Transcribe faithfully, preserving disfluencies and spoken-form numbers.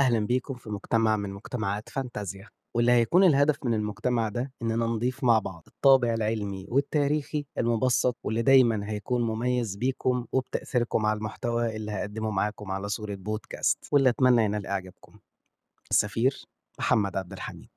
أهلا بيكم في مجتمع من مجتمعات فانتازيا، واللي هيكون الهدف من المجتمع ده إننا نضيف مع بعض الطابع العلمي والتاريخي المبسط، واللي دايما هيكون مميز بيكم وبتأثيركم على المحتوى اللي هقدمه معاكم على صورة بودكاست، واللي أتمنى ينال إعجابكم. السفير محمد عبد الحميد.